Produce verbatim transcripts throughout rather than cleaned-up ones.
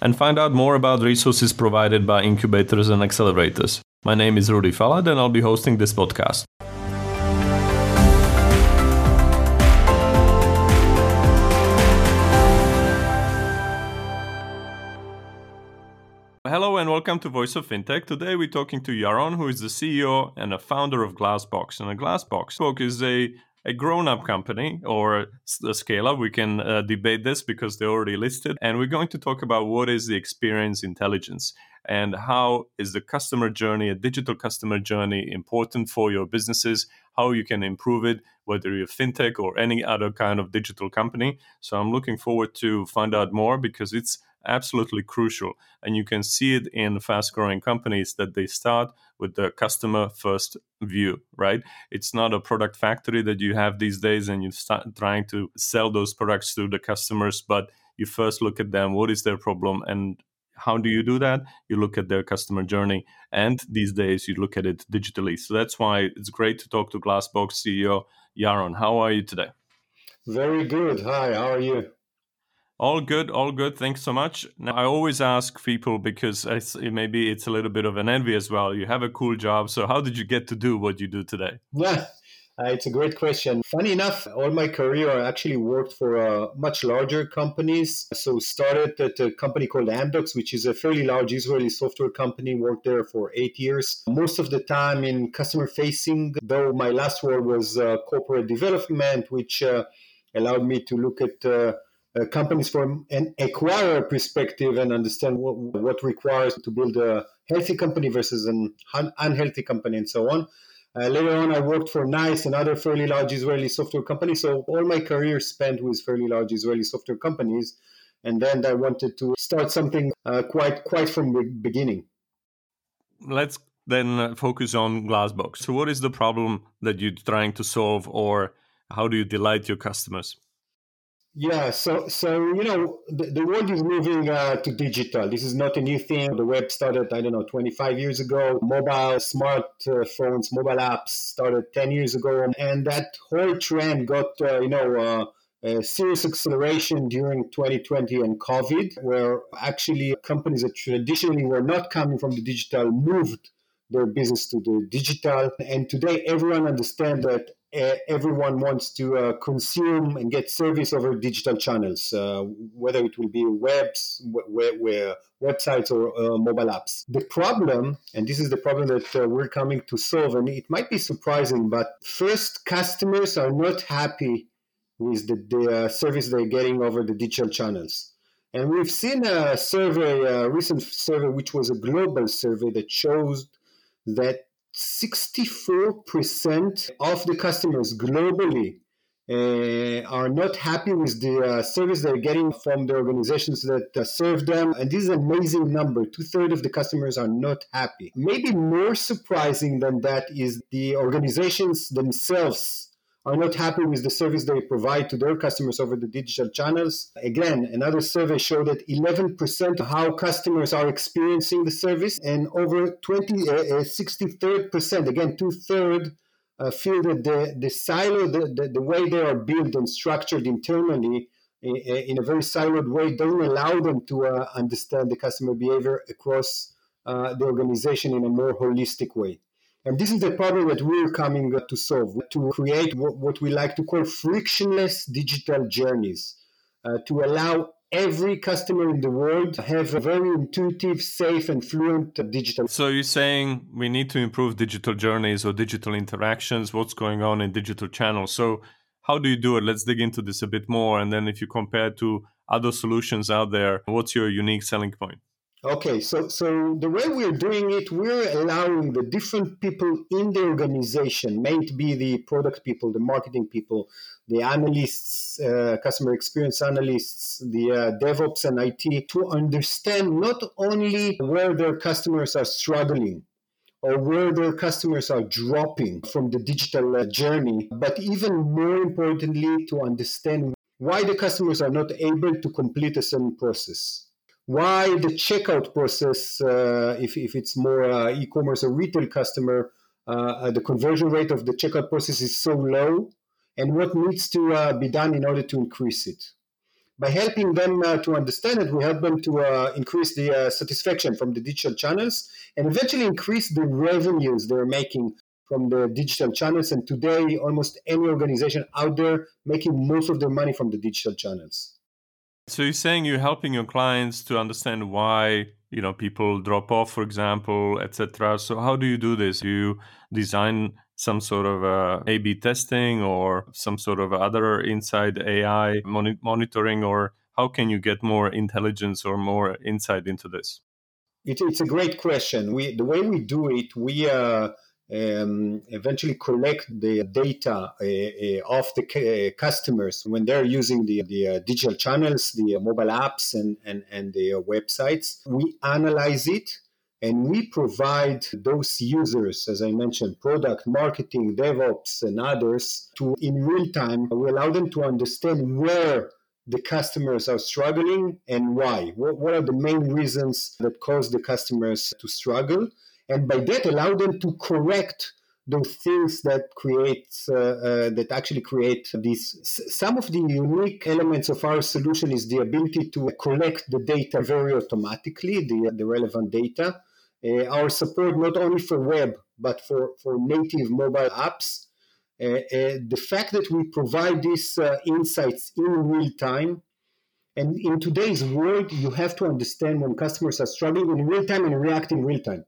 and find out more about resources provided by incubators and accelerators. My name is Rudy Falad, and I'll be hosting this podcast. Hello and welcome to Voice of Fintech. Today we're talking to Yaron, who is the C E O and a founder of Glassbox. And Glassbox is a A grown-up company or a scale-up. We can uh, debate this because they're already listed. And we're going to talk about what is the experience intelligence and how is the customer journey, a digital customer journey, important for your businesses, how you can improve it, whether you're fintech or any other kind of digital company. So I'm looking forward to find out more because it's absolutely crucial. And you can see it in fast-growing companies that they start with the customer-first view, right? It's not a product factory that you have these days and you start trying to sell those products to the customers, but you first look at them, what is their problem, and how do you do that? You look at their customer journey, and these days you look at it digitally. So that's why it's great to talk to Glassbox C E O Yaron. How are you today? Very good. Hi, how are you? All good, all good. Thanks so much. Now, I always ask people because I, maybe it's a little bit of an envy as well. You have a cool job. So how did you get to do what you do today? Yeah, uh, it's a great question. Funny enough, all my career, I actually worked for uh, much larger companies. So started at a company called Amdocs, which is a fairly large Israeli software company. Worked there for eight years. Most of the time in customer facing, though my last role was uh, corporate development, which uh, allowed me to look at uh, Uh, companies from an acquirer perspective and understand what, what requires to build a healthy company versus an un- unhealthy company and so on. Uh, later on, I worked for NICE, another fairly large Israeli software company. So all my career spent with fairly large Israeli software companies. And then I wanted to start something uh, quite, quite from the beginning. Let's then focus on Glassbox. So what is the problem that you're trying to solve, or how do you delight your customers? Yeah, so, so you know, the, the world is moving uh, to digital. This is not a new thing. The web started, I don't know, twenty-five years ago. Mobile smartphones, mobile apps started ten years ago. And that whole trend got, uh, you know, uh, a serious acceleration during twenty twenty and COVID, where actually companies that traditionally were not coming from the digital moved their business to the digital. And today, everyone understands that everyone wants to uh, consume and get service over digital channels, uh, whether it will be webs, w- w- websites or uh, mobile apps. The problem, and this is the problem that uh, we're coming to solve, and it might be surprising, but first, customers are not happy with the, the uh, service they're getting over the digital channels. And we've seen a survey, a recent survey, which was a global survey that shows that sixty-four percent of the customers globally uh, are not happy with the uh, service they're getting from the organizations that uh, serve them. And this is an amazing number. Two-thirds of the customers are not happy. Maybe more surprising than that is the organizations themselves are not happy with the service they provide to their customers over the digital channels. Again, another survey showed that eleven percent of how customers are experiencing the service, and over twenty, uh, sixty-three percent, again, two-thirds uh, feel that the, the silo, the, the, the way they are built and structured internally in, in a very siloed way doesn't allow them to uh, understand the customer behavior across uh, the organization in a more holistic way. And this is the problem that we're coming to solve, to create what we like to call frictionless digital journeys, uh, to allow every customer in the world to have a very intuitive, safe, and fluent digital. So you're saying we need to improve digital journeys or digital interactions, what's going on in digital channels. So how do you do it? Let's dig into this a bit more. And then if you compare to other solutions out there, what's your unique selling point? Okay, so, so the way we're doing it, we're allowing the different people in the organization, may it be the product people, the marketing people, the analysts, uh, customer experience analysts, the uh, DevOps and I T, to understand not only where their customers are struggling or where their customers are dropping from the digital uh, journey, but even more importantly, to understand why the customers are not able to complete a certain process. Why the checkout process, uh, if, if it's more uh, e-commerce or retail customer, uh, the conversion rate of the checkout process is so low, and what needs to uh, be done in order to increase it. By helping them uh, to understand it, we help them to uh, increase the uh, satisfaction from the digital channels and eventually increase the revenues they're making from the digital channels. And today, almost any organization out there making most of their money from the digital channels. So you're saying you're helping your clients to understand why, you know, people drop off, for example, et cetera. So how do you do this? Do you design some sort of a A B testing or some sort of other inside A I mon- monitoring, or how can you get more intelligence or more insight into this? It, it's a great question. We, the way we do it, we uh, um, eventually collect the data uh, uh, of the uh, customers when they're using the, the uh, digital channels, the uh, mobile apps and, and, and the uh, websites. We analyze it. And we provide those users, as I mentioned, product, marketing, DevOps, and others, to in real time, we allow them to understand where the customers are struggling and why. What, what are the main reasons that cause the customers to struggle? And by that, allow them to correct those things that creates uh, uh, that actually create these. Some of the unique elements of our solution is the ability to collect the data very automatically, the, the relevant data. Uh, our support not only for web, but for, for native mobile apps. Uh, uh, the fact that we provide these uh, insights in real time, and in today's world, you have to understand when customers are struggling in real time and react in real time.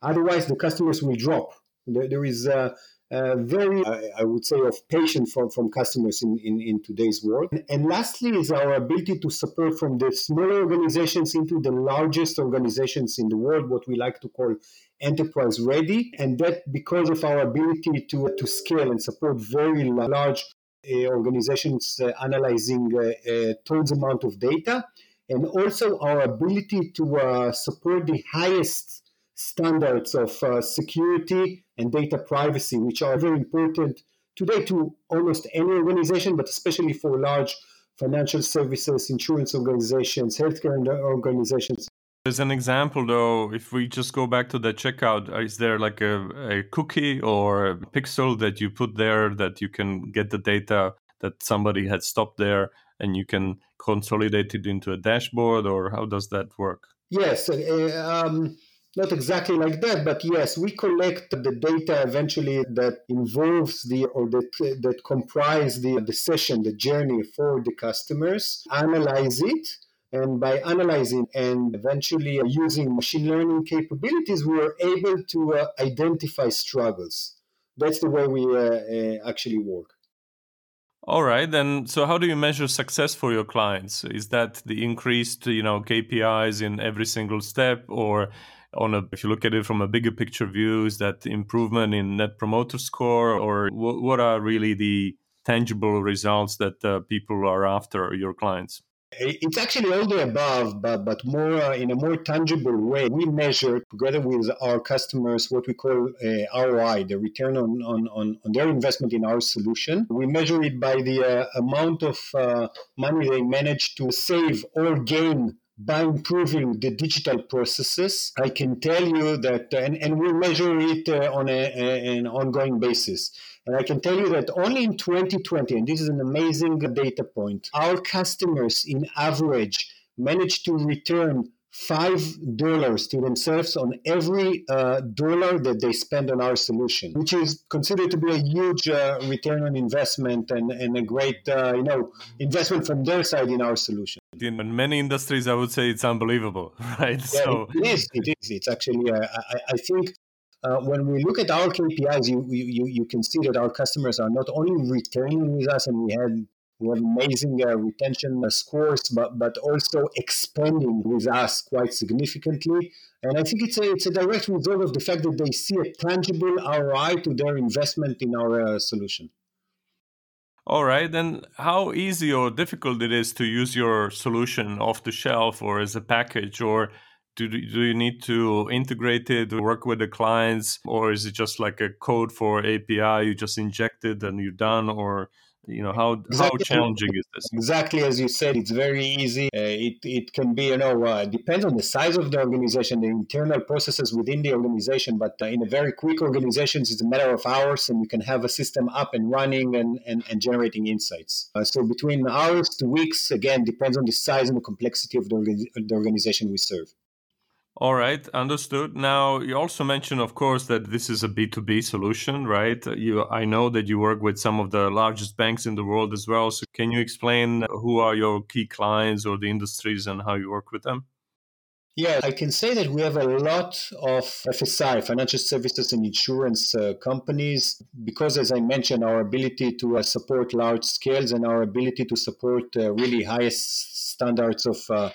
Otherwise, the customers will drop. There, there is a, a very, I would say, of patience from, from customers in, in, in today's world. And lastly is our ability to support from the smaller organizations into the largest organizations in the world, what we like to call enterprise ready. And that because of our ability to, to scale and support very large uh, organizations uh, analyzing uh, uh, tons amount of data. And also our ability to uh, support the highest standards of uh, security and data privacy, which are very important today to almost any organization, but especially for large financial services, insurance organizations, healthcare organizations. As an example, though, if we just go back to the checkout, is there like a, a cookie or a pixel that you put there that you can get the data that somebody had stopped there and you can consolidate it into a dashboard, or how does that work? Yes. Uh, um, Not exactly like that, but yes, we collect the data eventually that involves the or that that comprise the, the session, the journey for the customers, analyze it, and by analyzing and eventually using machine learning capabilities, we are able to uh, identify struggles. That's the way we uh, uh, actually work. All right, then. So, how do you measure success for your clients? Is that the increased, you know, K P Is in every single step, or on a, if you look at it from a bigger picture view, is that improvement in net promoter score, or w- what are really the tangible results that uh, people are after, your clients? It's actually all the above, but, but more uh, in a more tangible way. We measure together with our customers what we call uh, R O I, the return on, on, on their investment in our solution. We measure it by the uh, amount of uh, money they manage to save or gain by improving the digital processes. I can tell you that, and, and we measure it uh, on a, a, an ongoing basis. And I can tell you that only in twenty twenty, and this is an amazing data point, our customers in average managed to return five dollars to themselves on every uh, dollar that they spend on our solution, which is considered to be a huge uh, return on investment and, and a great uh, you know, investment from their side in our solution. In many industries, I would say it's unbelievable, right? Yeah, so it is. It is. It's actually, uh, I, I think uh, when we look at our K P Is, you, you you can see that our customers are not only returning with us, and we had We have amazing uh, retention scores, but but also expanding with us quite significantly. And I think it's a it's a direct result of the fact that they see a tangible R O I to their investment in our uh, solution. All right, then how easy or difficult it is to use your solution off the shelf or as a package, or do, do you need to integrate it, work with the clients, or is it just like a code for A P I you just inject it and you're done? Or you know how exactly. How challenging is this? Exactly as you said, it's very easy. Uh, it it can be you know uh, depends on the size of the organization, the internal processes within the organization. But uh, in a very quick organizations, it's a matter of hours, and you can have a system up and running and and, and generating insights. Uh, so between hours to weeks, again, depends on the size and the complexity of the, orga- the organization we serve. All right, understood. Now, you also mentioned, of course, that this is a B two B solution, right? You, I know that you work with some of the largest banks in the world as well. So can you explain who are your key clients or the industries and how you work with them? Yeah, I can say that we have a lot of F S I, financial services and insurance uh, companies, because as I mentioned, our ability to uh, support large scales and our ability to support uh, really highest standards of uh,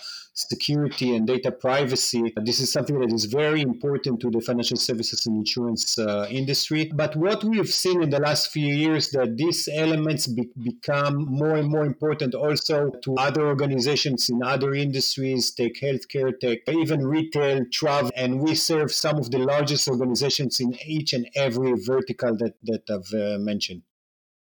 security and data privacy. This is something that is very important to the financial services and insurance uh, industry. But what we have seen in the last few years that these elements be- become more and more important also to other organizations in other industries, take healthcare, take even retail, travel, and we serve some of the largest organizations in each and every vertical that, that I've uh, mentioned.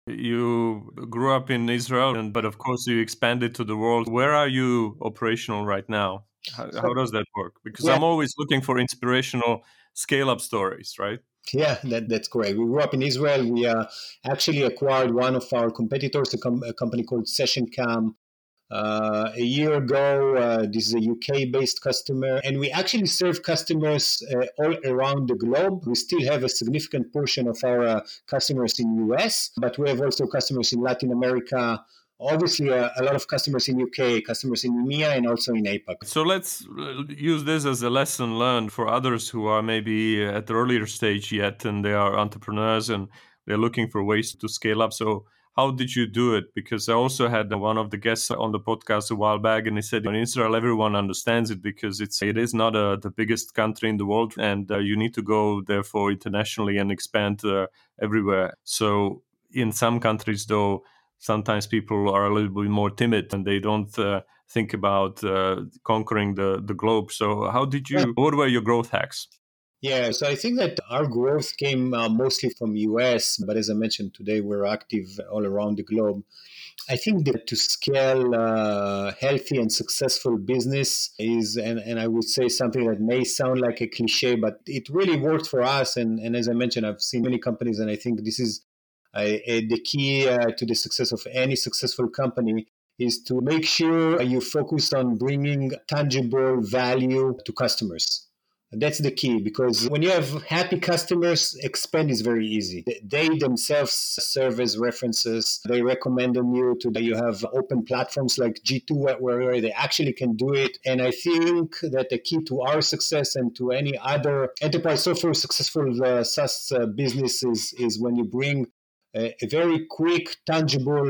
You grew up in Israel, and but of course you expanded to the world. Where are you operational right now? How, so, how does that work? Because yeah. I'm always looking for inspirational scale-up stories, right? Yeah, that, that's correct. We grew up in Israel. We uh, actually acquired one of our competitors, a, com- a company called Session Cam. Uh, a year ago, uh, this is a U K-based customer, and we actually serve customers uh, all around the globe. We still have a significant portion of our uh, customers in the U S, but we have also customers in Latin America, obviously uh, a lot of customers in U K, customers in EMEA, and also in APAC. So let's use this as a lesson learned for others who are maybe at the earlier stage yet, and they are entrepreneurs, and they're looking for ways to scale up. So how did you do it? Because I also had one of the guests on the podcast a while back, and he said in Israel, everyone understands it because it's, it is not a, the biggest country in the world, and uh, you need to go, therefore, internationally and expand uh, everywhere. So in some countries, though, sometimes people are a little bit more timid and they don't uh, think about uh, conquering the, the globe. So how did you, what were your growth hacks? Yeah, so I think that our growth came uh, mostly from U S, but as I mentioned today, we're active all around the globe. I think that to scale uh, healthy and successful business is, and, and I would say something that may sound like a cliche, but it really worked for us. And, and as I mentioned, I've seen many companies, and I think this is uh, the key uh, to the success of any successful company, is to make sure you focus on bringing tangible value to customers. That's the key, because when you have happy customers, expand is very easy. They themselves serve as references. They recommend on you to that. You have open platforms like G two where they actually can do it. And I think that the key to our success and to any other enterprise software successful uh, SaaS uh, business is, is when you bring a, a very quick, tangible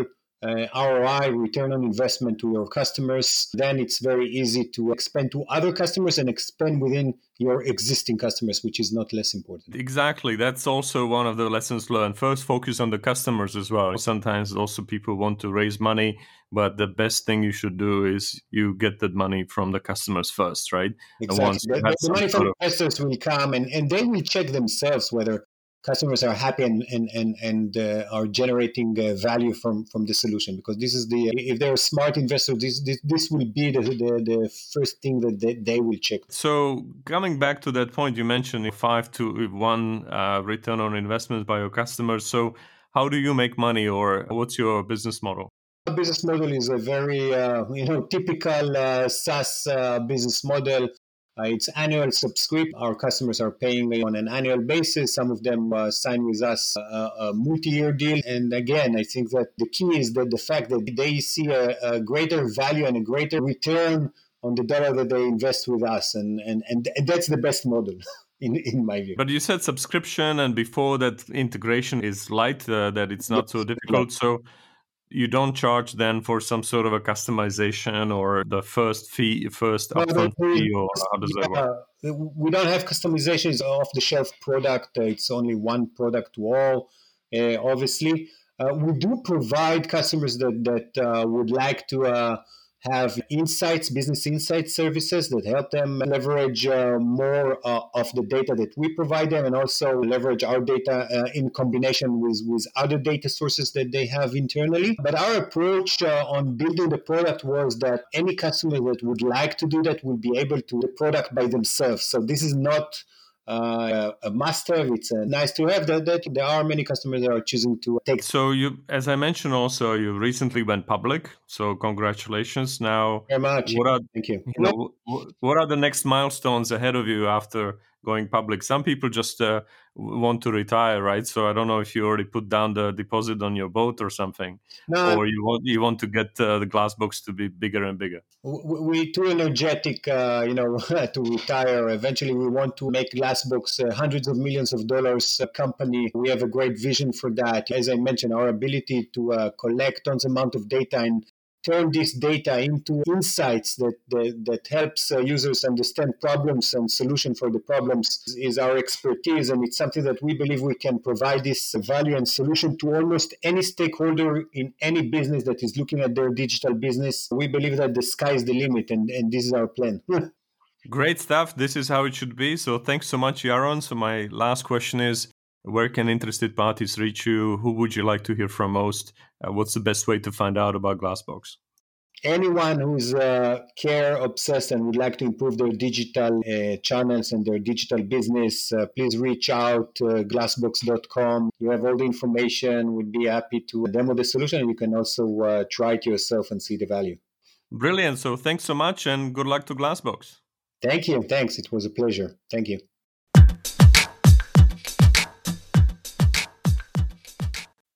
Uh, R O I, return on investment to your customers, then it's very easy to expand to other customers and expand within your existing customers, which is not less important. Exactly. That's also one of the lessons learned. First, focus on the customers as well. Sometimes also people want to raise money, but the best thing you should do is you get that money from the customers first, right? Exactly. The, the, the money from of... investors will come and, and they will check themselves whether customers are happy and and and, and uh, are generating uh, value from, from the solution, because this is the if they're smart investors, this this, this will be the, the the first thing that they, they will check. So coming back to that point, you mentioned five to one uh, return on investment by your customers. So how do you make money, or what's your business model? Our business model is a very uh, you know typical uh, SaaS uh, business model. Uh, it's annual subscription. Our customers are paying on an annual basis. Some of them uh, sign with us a, a multi-year deal. And again, I think that the key is that the fact that they see a, a greater value and a greater return on the dollar that they invest with us. And, and, and that's the best model. In, in my view. But you said subscription, and before that integration is light, uh, that it's not yes. so difficult. So you don't charge then for some sort of a customization or the first fee, first no, upfront we, fee, or how does yeah, that work? We don't have customization. It's off-the-shelf product. It's only one product to all, uh, obviously. Uh, we do provide customers that, that uh, would like to uh, have insights, business insight services that help them leverage uh, more uh, of the data that we provide them, and also leverage our data uh, in combination with, with other data sources that they have internally. But our approach uh, on building the product was that any customer that would like to do that will be able to do the product by themselves. So this is not Uh, a must-have. It's a nice to have. That, that there are many customers that are choosing to take. So you, as I mentioned, also you recently went public. So congratulations. Now, very much. What are, Thank you. you know, what are the next milestones ahead of you after going public? Some people just uh, want to retire, right? So I don't know if you already put down the deposit on your boat or something, no, or you want you want to get uh, the Glassbox to be bigger and bigger. We're too energetic, uh, you know, to retire. Eventually, we want to make Glassbox uh, hundreds of millions of dollars a company. We have a great vision for that. As I mentioned, our ability to uh, collect tons amount of data and turn this data into insights that that, that helps uh, users understand problems and solution for the problems is our expertise. And it's something that we believe we can provide this value and solution to almost any stakeholder in any business that is looking at their digital business. We believe that the sky is the limit, and, and this is our plan. Great stuff. This is how it should be. So thanks so much, Yaron. So my last question is, where can interested parties reach you? Who would you like to hear from most? Uh, what's the best way to find out about Glassbox? Anyone who's uh, care obsessed and would like to improve their digital uh, channels and their digital business, uh, please reach out to uh, glassbox dot com. You have all the information. We'd be happy to demo the solution. You can also uh, try it yourself and see the value. Brilliant. So thanks so much and good luck to Glassbox. Thank you. Thanks. It was a pleasure. Thank you.